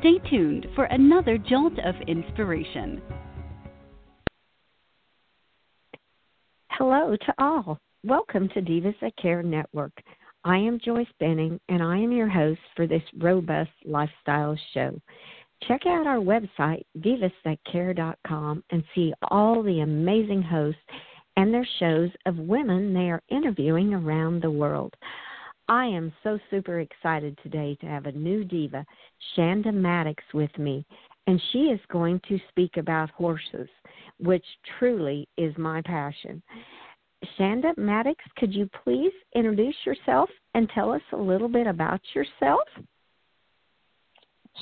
stay tuned for another jolt of inspiration. Hello to all. Welcome to Divas That Care Network. I am Joyce Benning, and I am your host for this robust lifestyle show. Check out our website, divasthatcare.com, and see all the amazing hosts and their shows of women they are interviewing around the world. I am so super excited today to have a new diva, Shanda Maddox, with me, and she is going to speak about horses, which truly is my passion. Shanda Maddox, could you please introduce yourself and tell us a little bit about yourself?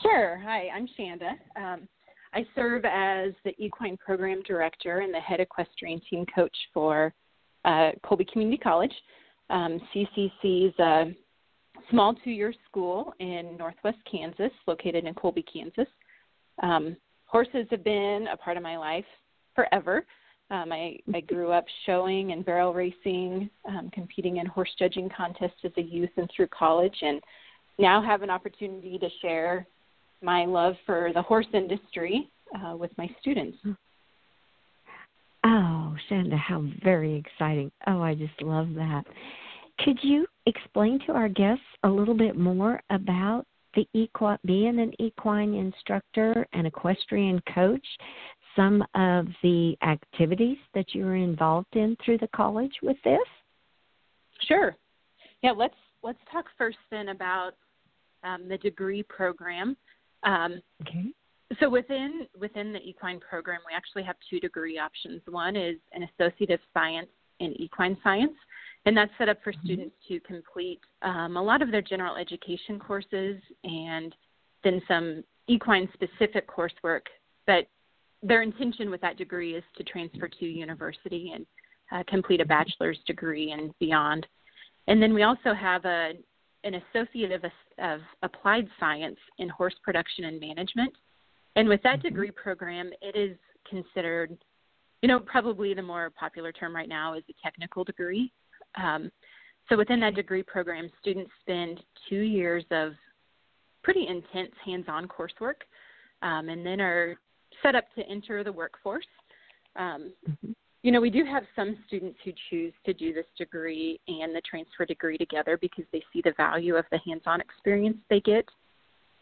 Sure. Hi, I'm Shanda. I serve as the Equine Program Director and the Head Equestrian Team Coach for Colby Community College. CCC's a small two-year school in northwest Kansas, located in Colby, Kansas. Horses have been a part of my life forever. I grew up showing and barrel racing, competing in horse judging contests as a youth and through college, and now have an opportunity to share my love for the horse industry with my students. Oh, Shanda, how very exciting. Oh, I just love that. Could you explain to our guests a little bit more about the being an equine instructor and equestrian coach, some of the activities that you were involved in through the college with this? Sure. Yeah, let's talk first then about the degree program. Okay. So within the equine program, we actually have two degree options. One is an Associate of Science in Equine Science, and that's set up for students to complete a lot of their general education courses and then some equine-specific coursework. But their intention with that degree is to transfer to university and complete a bachelor's degree and beyond. And then we also have an Associate of Applied Science in Horse Production and Management. And with that degree program, it is considered, probably the more popular term right now is a technical degree. So within that degree program, students spend 2 years of pretty intense hands-on coursework and then are set up to enter the workforce. We do have some students who choose to do this degree and the transfer degree together because they see the value of the hands-on experience they get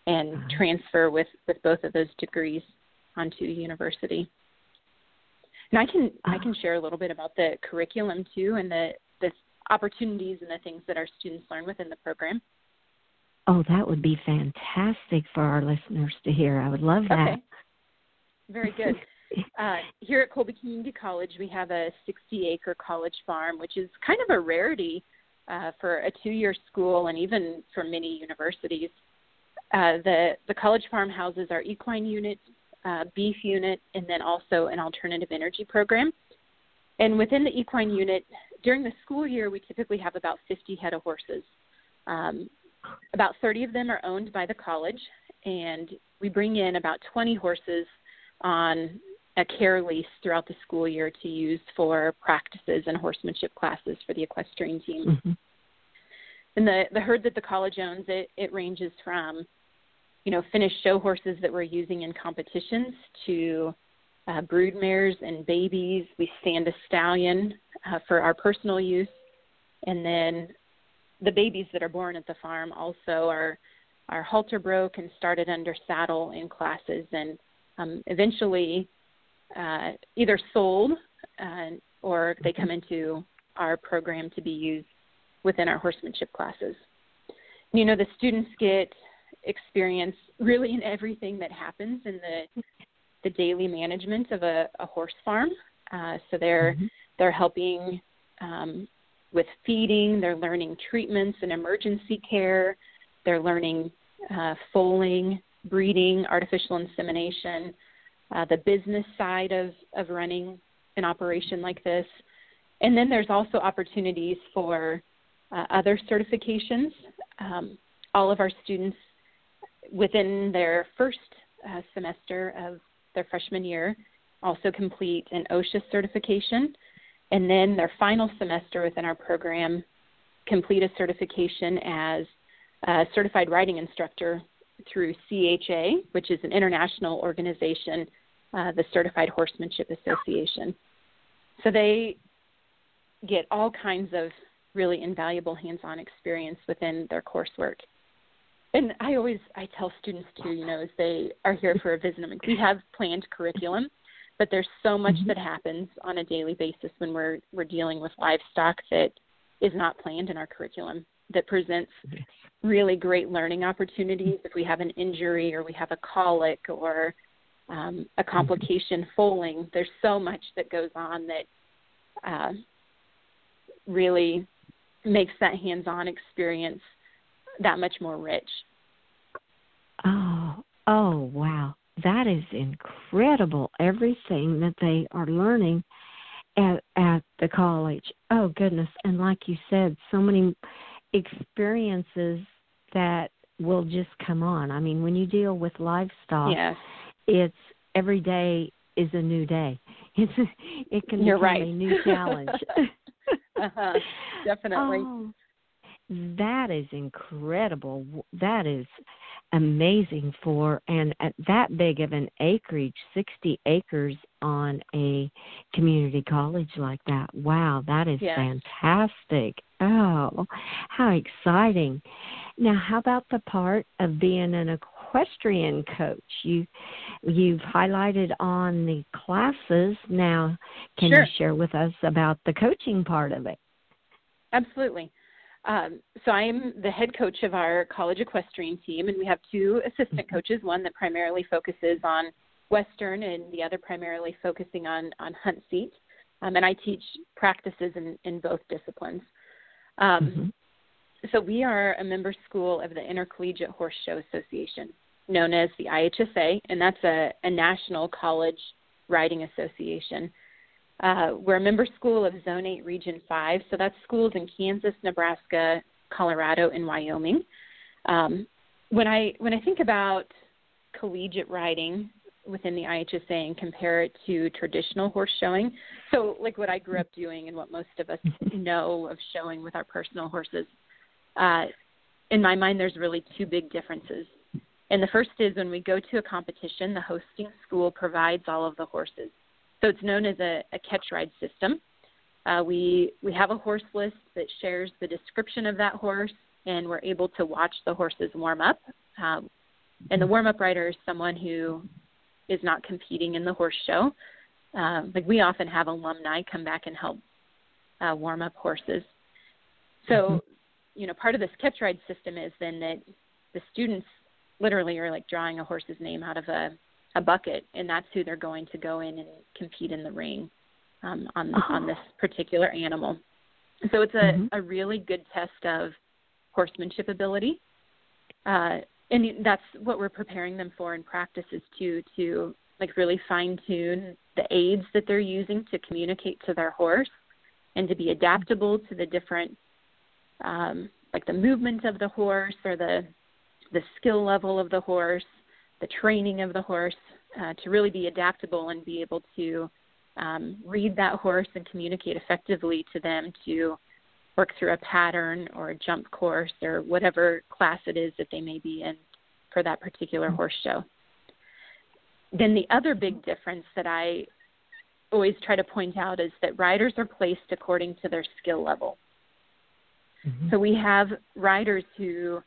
and transfer with both of those degrees onto university. And I can share a little bit about the curriculum, too, and the opportunities and the things that our students learn within the program. Oh, that would be fantastic for our listeners to hear. I would love that. Okay. Very good. Here at Colby Community College, we have a 60-acre college farm, which is kind of a rarity for a two-year school and even for many universities. The college farm houses our equine unit, beef unit, and then also an alternative energy program. And within the equine unit, during the school year, we typically have about 50 head of horses. About 30 of them are owned by the college, and we bring in about 20 horses on a care lease throughout the school year to use for practices and horsemanship classes for the equestrian team. And the herd that the college owns, it ranges from finished show horses that we're using in competitions to brood mares and babies. We stand a stallion for our personal use. And then the babies that are born at the farm also are halter broke and started under saddle in classes and eventually either sold or they come into our program to be used within our horsemanship classes. The students get experience really in everything that happens in the daily management of a horse farm. So they're helping with feeding, they're learning treatments and emergency care, they're learning foaling, breeding, artificial insemination, the business side of running an operation like this. And then there's also opportunities for other certifications. All of our students within their first semester of their freshman year also complete an OSHA certification, and then their final semester within our program complete a certification as a certified riding instructor through CHA, which is an international organization, the Certified Horsemanship Association. So they get all kinds of really invaluable hands-on experience within their coursework. And I tell students too, as they are here for a visit, we have planned curriculum, but there's so much that happens on a daily basis when we're dealing with livestock that is not planned in our curriculum, that presents really great learning opportunities. If we have an injury or we have a colic or a complication foaling, there's so much that goes on that really makes that hands-on experience that much more rich. Oh, wow. That is incredible, everything that they are learning at the college. Oh, goodness. And like you said, so many experiences that will just come on. I mean, when you deal with livestock, yes, it's every day is a new day. It can become a new challenge. Definitely. Oh. That is incredible. That is amazing and at that big of an acreage, 60 acres on a community college like that. Wow, that is fantastic. Oh, how exciting. Now, how about the part of being an equestrian coach? You've highlighted on the classes. Now, can you share with us about the coaching part of it? Absolutely. So I'm the head coach of our college equestrian team, and we have two assistant coaches, one that primarily focuses on Western and the other primarily focusing on hunt seat. And I teach practices in both disciplines. So we are a member school of the Intercollegiate Horse Show Association, known as the IHSA, and that's a national college riding association. We're a member school of Zone 8, Region 5, so that's schools in Kansas, Nebraska, Colorado, and Wyoming. When I think about collegiate riding within the IHSA and compare it to traditional horse showing, so like what I grew up doing and what most of us know of showing with our personal horses, in my mind there's really two big differences. And the first is when we go to a competition, the hosting school provides all of the horses. So it's known as a catch-ride system. We have a horse list that shares the description of that horse, and we're able to watch the horses warm up. And the warm-up rider is someone who is not competing in the horse show. Like we often have alumni come back and help warm up horses. So, part of this catch-ride system is then that the students literally are like drawing a horse's name out of a bucket, and that's who they're going to go in and compete in the ring on this particular animal. So it's a really good test of horsemanship ability. And that's what we're preparing them for in practices too, to like really fine tune the aids that they're using to communicate to their horse and to be adaptable to the different, like the movement of the horse or the skill level of the horse, the training of the horse, to really be adaptable and be able to read that horse and communicate effectively to them to work through a pattern or a jump course or whatever class it is that they may be in for that particular horse show. Then the other big difference that I always try to point out is that riders are placed according to their skill level. So we have riders who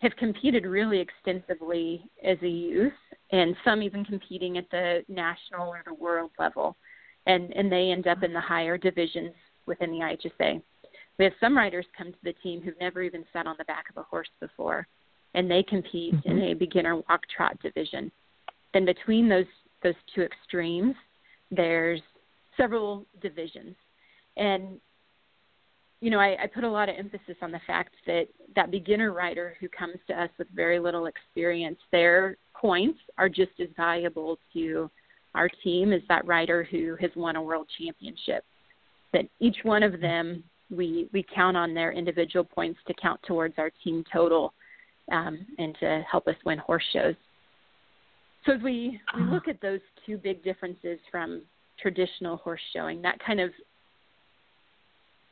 have competed really extensively as a youth, and some even competing at the national or the world level, and they end up in the higher divisions within the IHSA. We have some riders come to the team who've never even sat on the back of a horse before, and they compete in a beginner walk-trot division. Then between those two extremes, there's several divisions. And I put a lot of emphasis on the fact that that beginner rider who comes to us with very little experience, their points are just as valuable to our team is that rider who has won a world championship. That each one of them, we count on their individual points to count towards our team total, and to help us win horse shows. So as we look at those two big differences from traditional horse showing, that kind of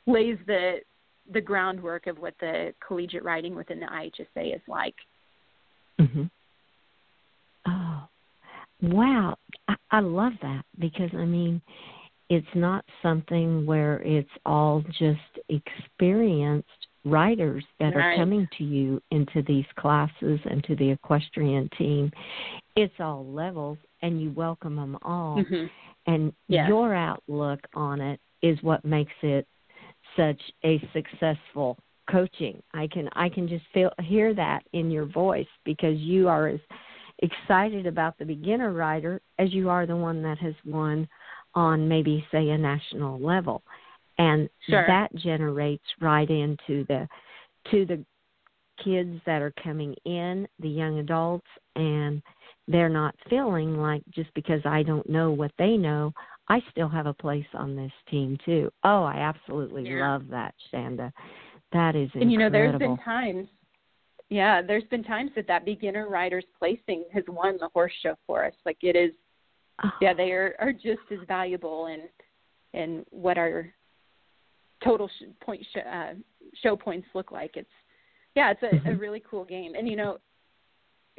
lays the groundwork of what the collegiate riding within the IHSA is like. Mm-hmm. Oh, wow. I love that because, I mean, it's not something where it's all just experienced riders that are coming to you into these classes and to the equestrian team. It's all levels, and you welcome them all. Mm-hmm. And your outlook on it is what makes it such a successful coaching. I can just hear that in your voice because you are as excited about the beginner rider as you are the one that has won on maybe, say, a national level. And that generates right into the kids that are coming in, the young adults, and they're not feeling like just because I don't know what they know, I still have a place on this team too. Oh, I absolutely love that, Shanda. That is incredible. And, you know, there's been times that beginner rider's placing has won the horse show for us. Like it is, they are just as valuable in what our total show points look like. It's a really cool game. And, you know,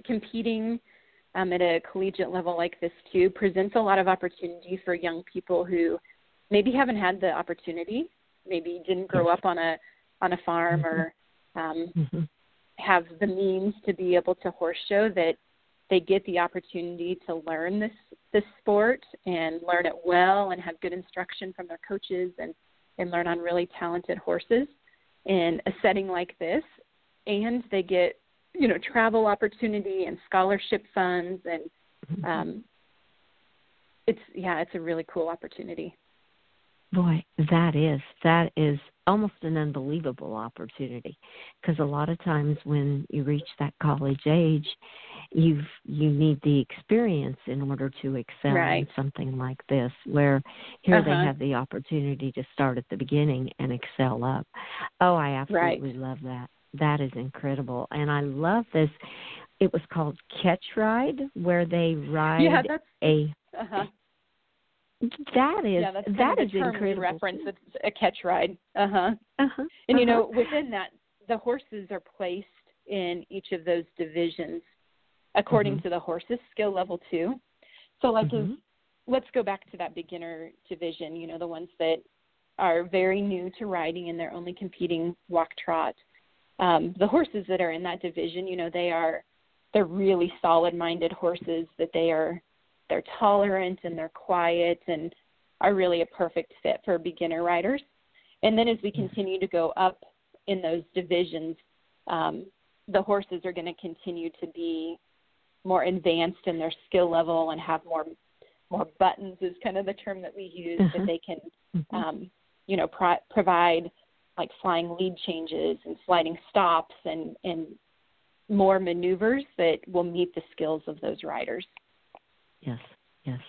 competing at a collegiate level like this too presents a lot of opportunity for young people who maybe haven't had the opportunity, maybe didn't grow up on a farm or have the means to be able to horse show, that they get the opportunity to learn this sport and learn it well and have good instruction from their coaches and learn on really talented horses in a setting like this. And they get, you know, travel opportunity and scholarship funds. And it's a really cool opportunity. Boy, that is almost an unbelievable opportunity, because a lot of times when you reach that college age, you need the experience in order to excel in something like this, where here they have the opportunity to start at the beginning and excel up. Oh, I absolutely love that. That is incredible. And I love this. It was called Catch Ride, where they ride that's incredible. Reference. It's a catch ride. And you know, within that, the horses are placed in each of those divisions according to the horse's skill level too. So, like, let's go back to that beginner division. You know, the ones that are very new to riding and they're only competing walk trot. The horses that are in that division, you know, they're really solid-minded horses that they're tolerant and they're quiet and are really a perfect fit for beginner riders. And then as we continue to go up in those divisions, the horses are going to continue to be more advanced in their skill level and have more buttons is kind of the term that we use, that they can, you know, provide like flying lead changes and sliding stops and more maneuvers that will meet the skills of those riders. Yes.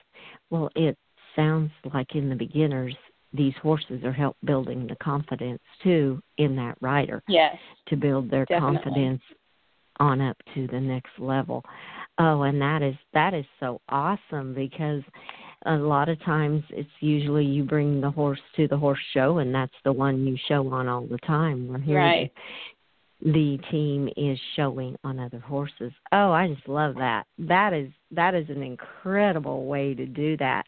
Well, it sounds like in the beginners, these horses are help building the confidence, too, in that rider. Yes. To build their confidence on up to the next level. Oh, and that is so awesome, because a lot of times it's usually you bring the horse to the horse show, and that's the one you show on all the time. We're here the team is showing on other horses. Oh, I just love that. That is an incredible way to do that.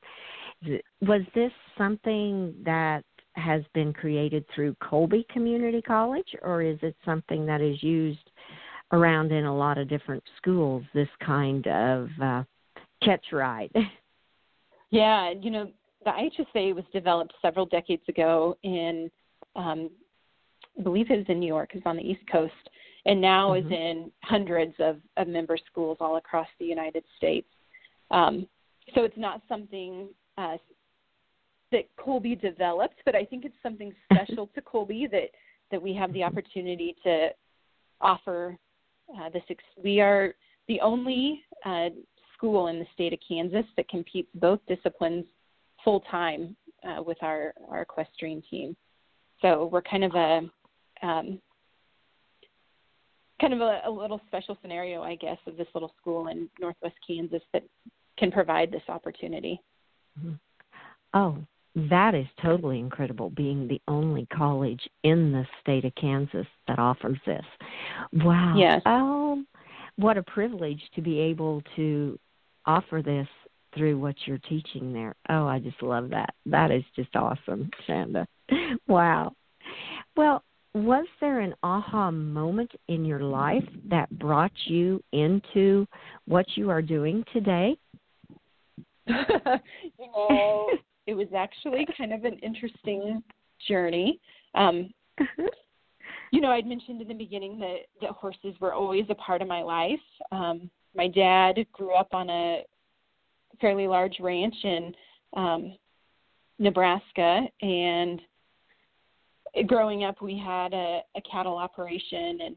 Was this something that has been created through Colby Community College, or is it something that is used around in a lot of different schools, this kind of catch ride? Yeah, you know, the IHSA was developed several decades ago in I believe it was in New York, it was on the East Coast, and now is in hundreds of member schools all across the United States. So it's not something that Colby developed, but I think it's something special to Colby that we have the opportunity to offer this. We are the only school in the state of Kansas that competes both disciplines full-time with our equestrian team. So we're kind of a little special scenario, I guess, of this little school in Northwest Kansas that can provide this opportunity. Oh, that is totally incredible, being the only college in the state of Kansas that offers this. Wow. Yes. Oh, what a privilege to be able to offer this through what you're teaching there. Oh, I just love that. That is just awesome, Shanda. Wow. Well, was there an aha moment in your life that brought you into what you are doing today? You know, it was actually kind of an interesting journey. You know, I'd mentioned in the beginning that horses were always a part of my life. My dad grew up on a fairly large ranch in Nebraska, and growing up, we had a cattle operation and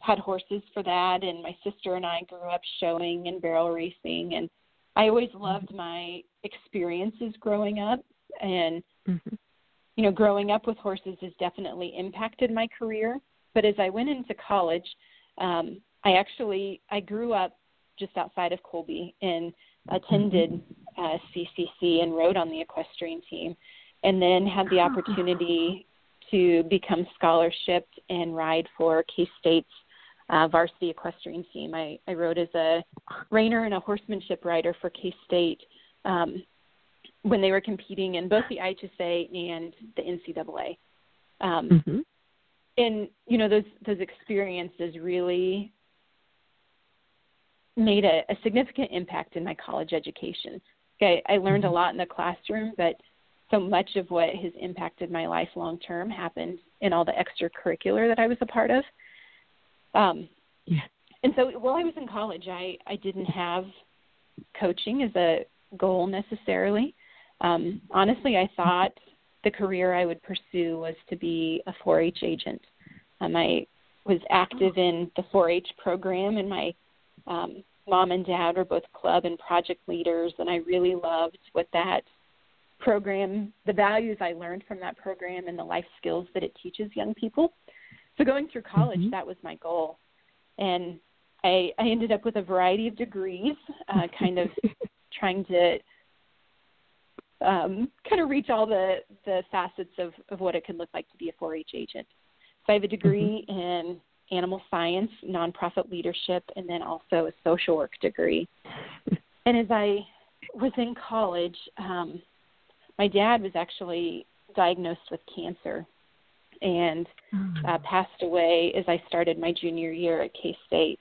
had horses for that, and my sister and I grew up showing and barrel racing, and I always loved my experiences growing up, and, you know, growing up with horses has definitely impacted my career. But as I went into college, I grew up just outside of Colby and attended CCC and rode on the equestrian team, and then had the opportunity to become scholarshiped and ride for K-State's varsity equestrian team. I rode as a reiner and a horsemanship rider for K-State when they were competing in both the IHSA and the NCAA. And, you know, those experiences really made a significant impact in my college education. I learned a lot in the classroom, but so much of what has impacted my life long-term happened in all the extracurricular that I was a part of. And so while I was in college, I didn't have coaching as a goal necessarily. Honestly, I thought the career I would pursue was to be a 4-H agent. I was active in the 4-H program, and my mom and dad were both club and project leaders, and I really loved what that program, the values I learned from that program and the life skills that it teaches young people. So going through college, that was my goal. And I ended up with a variety of degrees, kind of trying to kind of reach all the facets of what it could look like to be a 4-H agent. So I have a degree in animal science, nonprofit leadership, and then also a social work degree. And as I was in college, my dad was actually diagnosed with cancer and passed away as I started my junior year at K-State.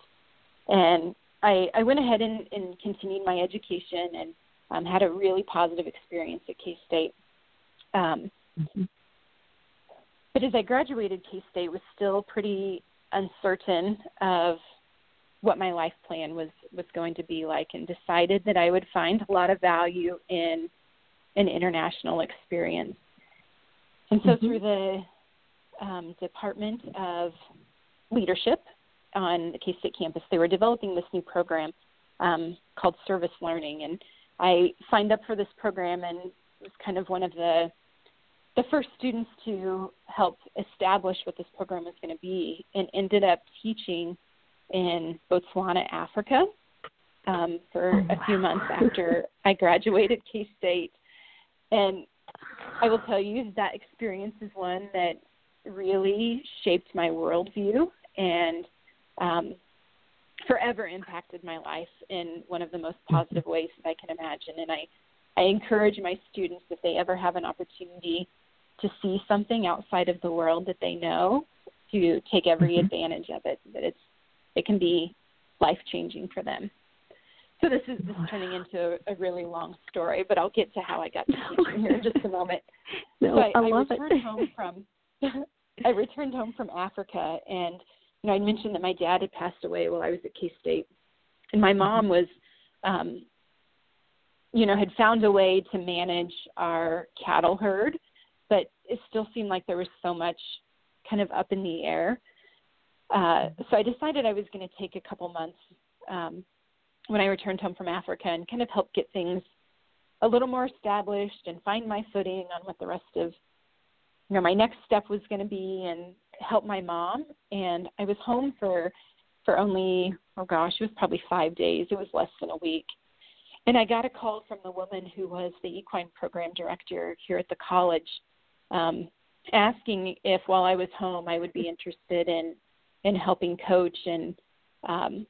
And I went ahead and continued my education and had a really positive experience at K-State. But as I graduated, K-State was still pretty uncertain of what my life plan was going to be like, and decided that I would find a lot of value in an international experience. And so through the Department of Leadership on the K-State campus, they were developing this new program called Service Learning. And I signed up for this program and was kind of one of the first students to help establish what this program was going to be, and ended up teaching in Botswana, Africa for a few months after I graduated K-State. And I will tell you that experience is one that really shaped my worldview and forever impacted my life in one of the most positive ways that I can imagine. And I encourage my students, if they ever have an opportunity to see something outside of the world that they know, to take every advantage of it, that it can be life-changing for them. So this is turning into a really long story, but I'll get to how I got to teaching here in just a moment. No, so I returned home from Africa, and you know, I mentioned that my dad had passed away while I was at K-State, and my mom was, you know, had found a way to manage our cattle herd, but it still seemed like there was so much kind of up in the air. So I decided I was going to take a couple months when I returned home from Africa and kind of helped get things a little more established and find my footing on what the rest of, you know, my next step was going to be and help my mom. And I was home for only, it was probably 5 days. It was less than a week. And I got a call from the woman who was the equine program director here at the college, asking if while I was home I would be interested in helping coach and kind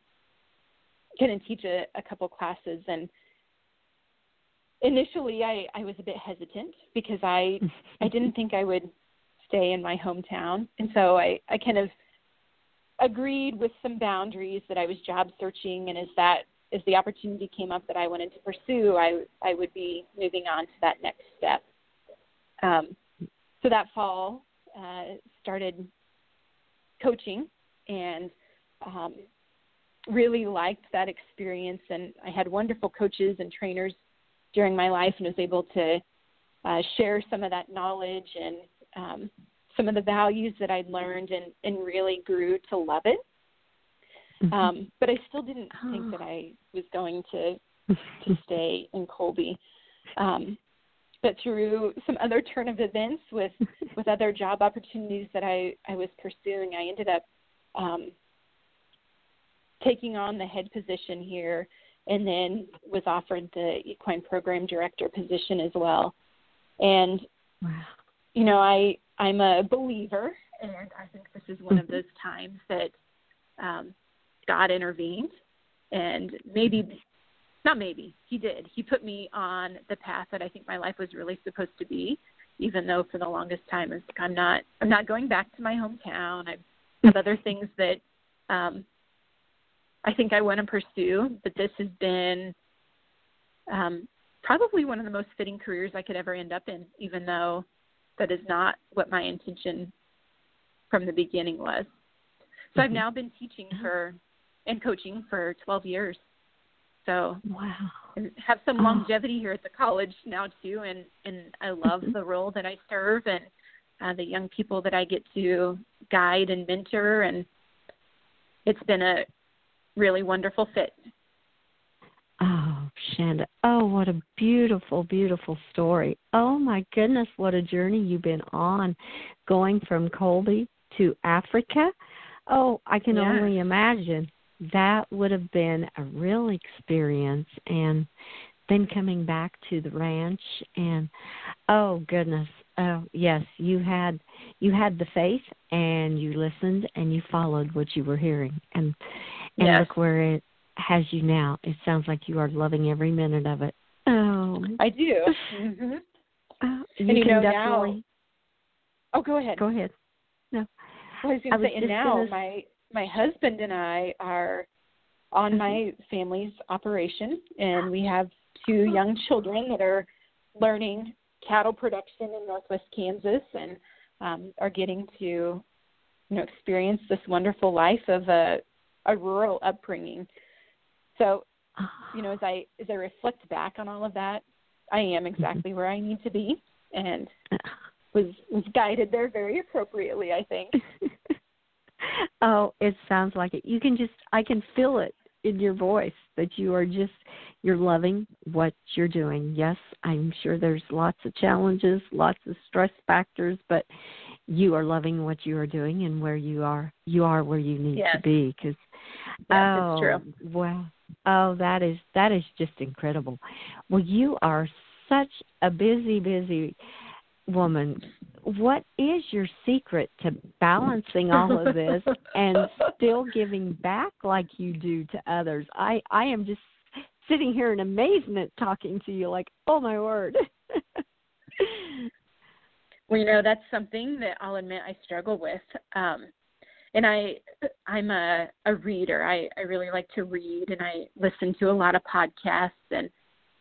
of teach a couple classes. And initially I was a bit hesitant because I didn't think I would stay in my hometown. And so I kind of agreed with some boundaries that I was job searching, and as the opportunity came up that I wanted to pursue, I would be moving on to that next step. So that fall, started coaching and really liked that experience. And I had wonderful coaches and trainers during my life and was able to share some of that knowledge and some of the values that I'd learned and really grew to love it. But I still didn't think that I was going to stay in Colby. But through some other turn of events with other job opportunities that I was pursuing, I ended up taking on the head position here, and then was offered the equine program director position as well. And, you know, I'm a believer, and I think this is one of those times that God intervened, and he did. He put me on the path that I think my life was really supposed to be, even though for the longest time it's like, I'm not going back to my hometown. I have other things that I think I want to pursue, but this has been probably one of the most fitting careers I could ever end up in, even though that is not what my intention from the beginning was. So I've now been teaching and coaching for 12 years. So and have some longevity here at the college now too. And I love the role that I serve and the young people that I get to guide and mentor. And it's been a really wonderful fit. Oh, Shanda. Oh, what a beautiful, beautiful story. Oh my goodness. What a journey you've been on, going from Colby to Africa. Oh, I can only imagine. That would have been a real experience. And then coming back to the ranch and, oh, goodness. Oh, yes, you had the faith and you listened and you followed what you were hearing. And look where it has you now. It sounds like you are loving every minute of it. Oh. I do. Mm-hmm. Oh, go ahead. No. Well, I was going to say, my husband and I are on my family's operation, and we have two young children that are learning cattle production in Northwest Kansas and are getting to, you know, experience this wonderful life of a rural upbringing. So, you know, as I reflect back on all of that, I am exactly where I need to be, and was guided there very appropriately, I think. Oh, it sounds like it. I can feel it in your voice that you're loving what you're doing. Yes, I'm sure there's lots of challenges, lots of stress factors, but you are loving what you are doing and where you are where you need to be. Cause, that's true. Wow. Oh, that is just incredible. Well, you are such a busy woman. What is your secret to balancing all of this and still giving back like you do to others? I am just sitting here in amazement talking to you like, oh, my word. Well, you know, that's something that I'll admit I struggle with. And I'm a reader. I really like to read, and I listen to a lot of podcasts. And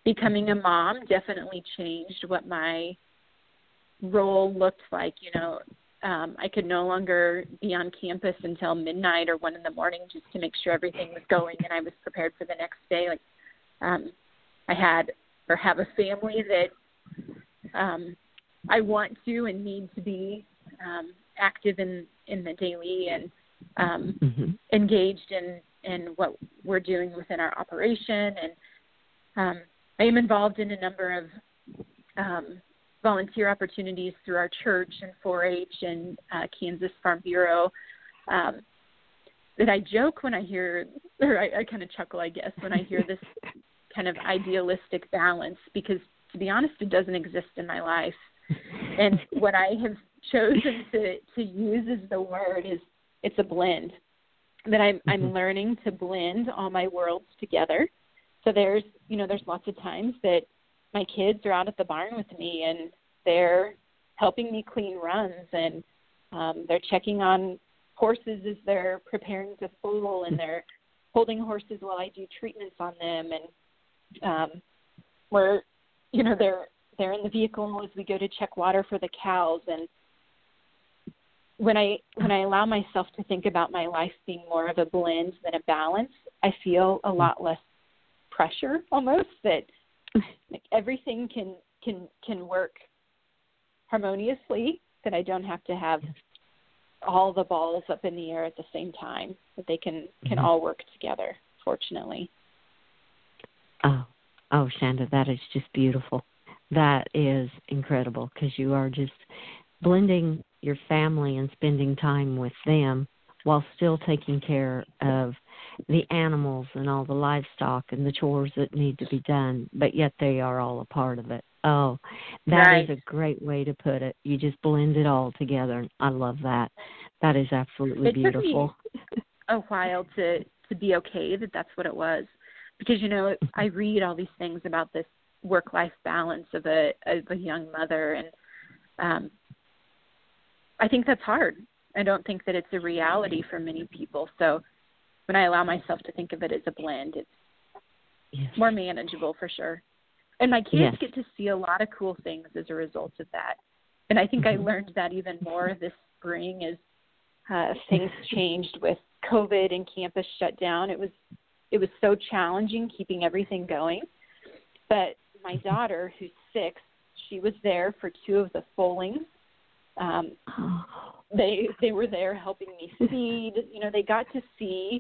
becoming a mom definitely changed what my role looked like. You know, I could no longer be on campus until midnight or 1 a.m. just to make sure everything was going and I was prepared for the next day. Like, I have a family that I want to and need to be active in the daily and engaged in in what we're doing within our operation. And I am involved in a number of volunteer opportunities through our church and 4-H and Kansas Farm Bureau. That I joke when I hear, or I kind of chuckle, I guess, when I hear this kind of idealistic balance, because to be honest, it doesn't exist in my life. And what I have chosen to use as the word is, it's a blend, that I'm learning to blend all my worlds together. So there's lots of times that my kids are out at the barn with me and they're helping me clean runs, and they're checking on horses as they're preparing to foal, and they're holding horses while I do treatments on them. And they're in the vehicle as we go to check water for the cows. And when I allow myself to think about my life being more of a blend than a balance, I feel a lot less pressure, almost, that like everything can work harmoniously, that I don't have to have all the balls up in the air at the same time, that they can all work together, fortunately. Oh, Shanda, that is just beautiful. That is incredible, because you are just blending your family and spending time with them while still taking care of the animals and all the livestock and the chores that need to be done, but yet they are all a part of it. Oh, that is a great way to put it. You just blend it all together. I love that. That is absolutely beautiful. It took me a while to be okay that that's what it was, because, I read all these things about this work-life balance of a young mother, and I think that's hard. I don't think that it's a reality for many people. So when I allow myself to think of it as a blend, it's more manageable for sure. And my kids get to see a lot of cool things as a result of that. And I think I learned that even more this spring as things changed with COVID and campus shut down. It was so challenging keeping everything going. But my daughter, who's 6, she was there for 2 of the foalings. They were there helping me feed. They got to see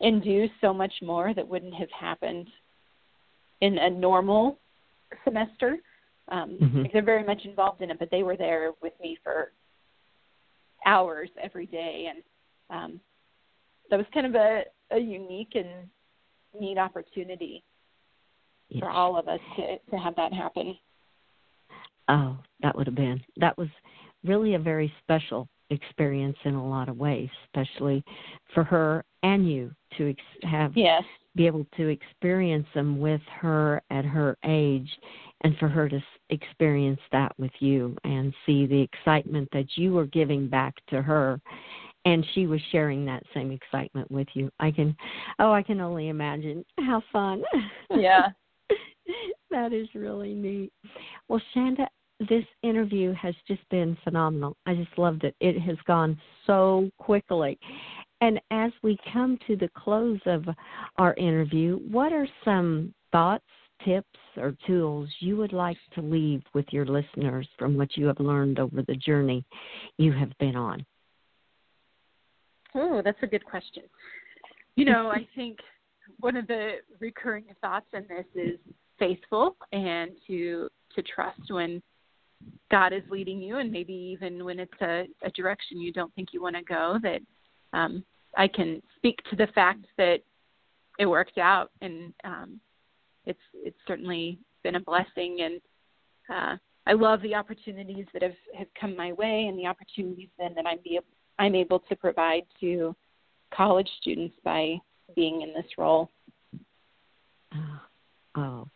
and do so much more that wouldn't have happened in a normal semester. They're very much involved in it, but they were there with me for hours every day. And that was kind of a unique and neat opportunity for all of us to have that happen. Oh, that was really a very special experience in a lot of ways, especially for her and you to be able to experience them with her at her age, and for her to experience that with you and see the excitement that you were giving back to her, and she was sharing that same excitement with you. I can only imagine how fun. Yeah. That is really neat. Well, Shanda, this interview has just been phenomenal. I just loved it. It has gone so quickly. And as we come to the close of our interview, what are some thoughts, tips, or tools you would like to leave with your listeners from what you have learned over the journey you have been on? Oh, that's a good question. I think one of the recurring thoughts in this is faithful, and to trust when God is leading you, and maybe even when it's a direction you don't think you want to go, that I can speak to the fact that it worked out, and it's certainly been a blessing. And I love the opportunities that have come my way, and the opportunities then that I'm able to provide to college students by being in this role. Oh,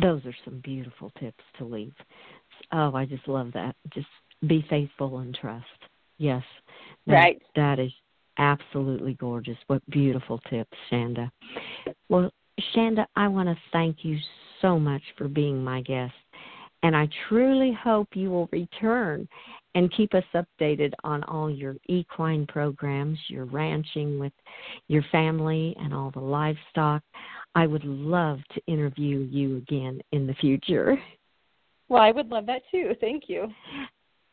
those are some beautiful tips to leave. Oh, I just love that. Just be faithful and trust. Yes. Right. That is absolutely gorgeous. What beautiful tips, Shanda. Well, Shanda, I want to thank you so much for being my guest, and I truly hope you will return and keep us updated on all your equine programs, your ranching with your family, and all the livestock. I would love to interview you again in the future. Well, I would love that too. Thank you.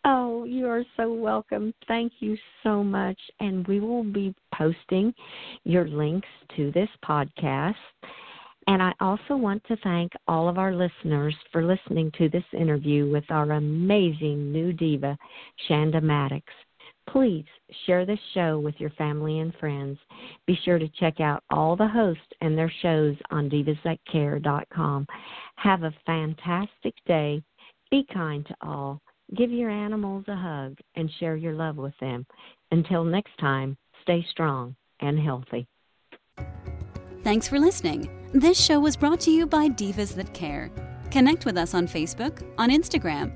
Oh, you are so welcome. Thank you so much. And we will be posting your links to this podcast. And I also want to thank all of our listeners for listening to this interview with our amazing new diva, Shanda Maddox. Please share this show with your family and friends. Be sure to check out all the hosts and their shows on divasthatcare.com. Have a fantastic day. Be kind to all. Give your animals a hug and share your love with them. Until next time, stay strong and healthy. Thanks for listening. This show was brought to you by Divas That Care. Connect with us on Facebook, on Instagram,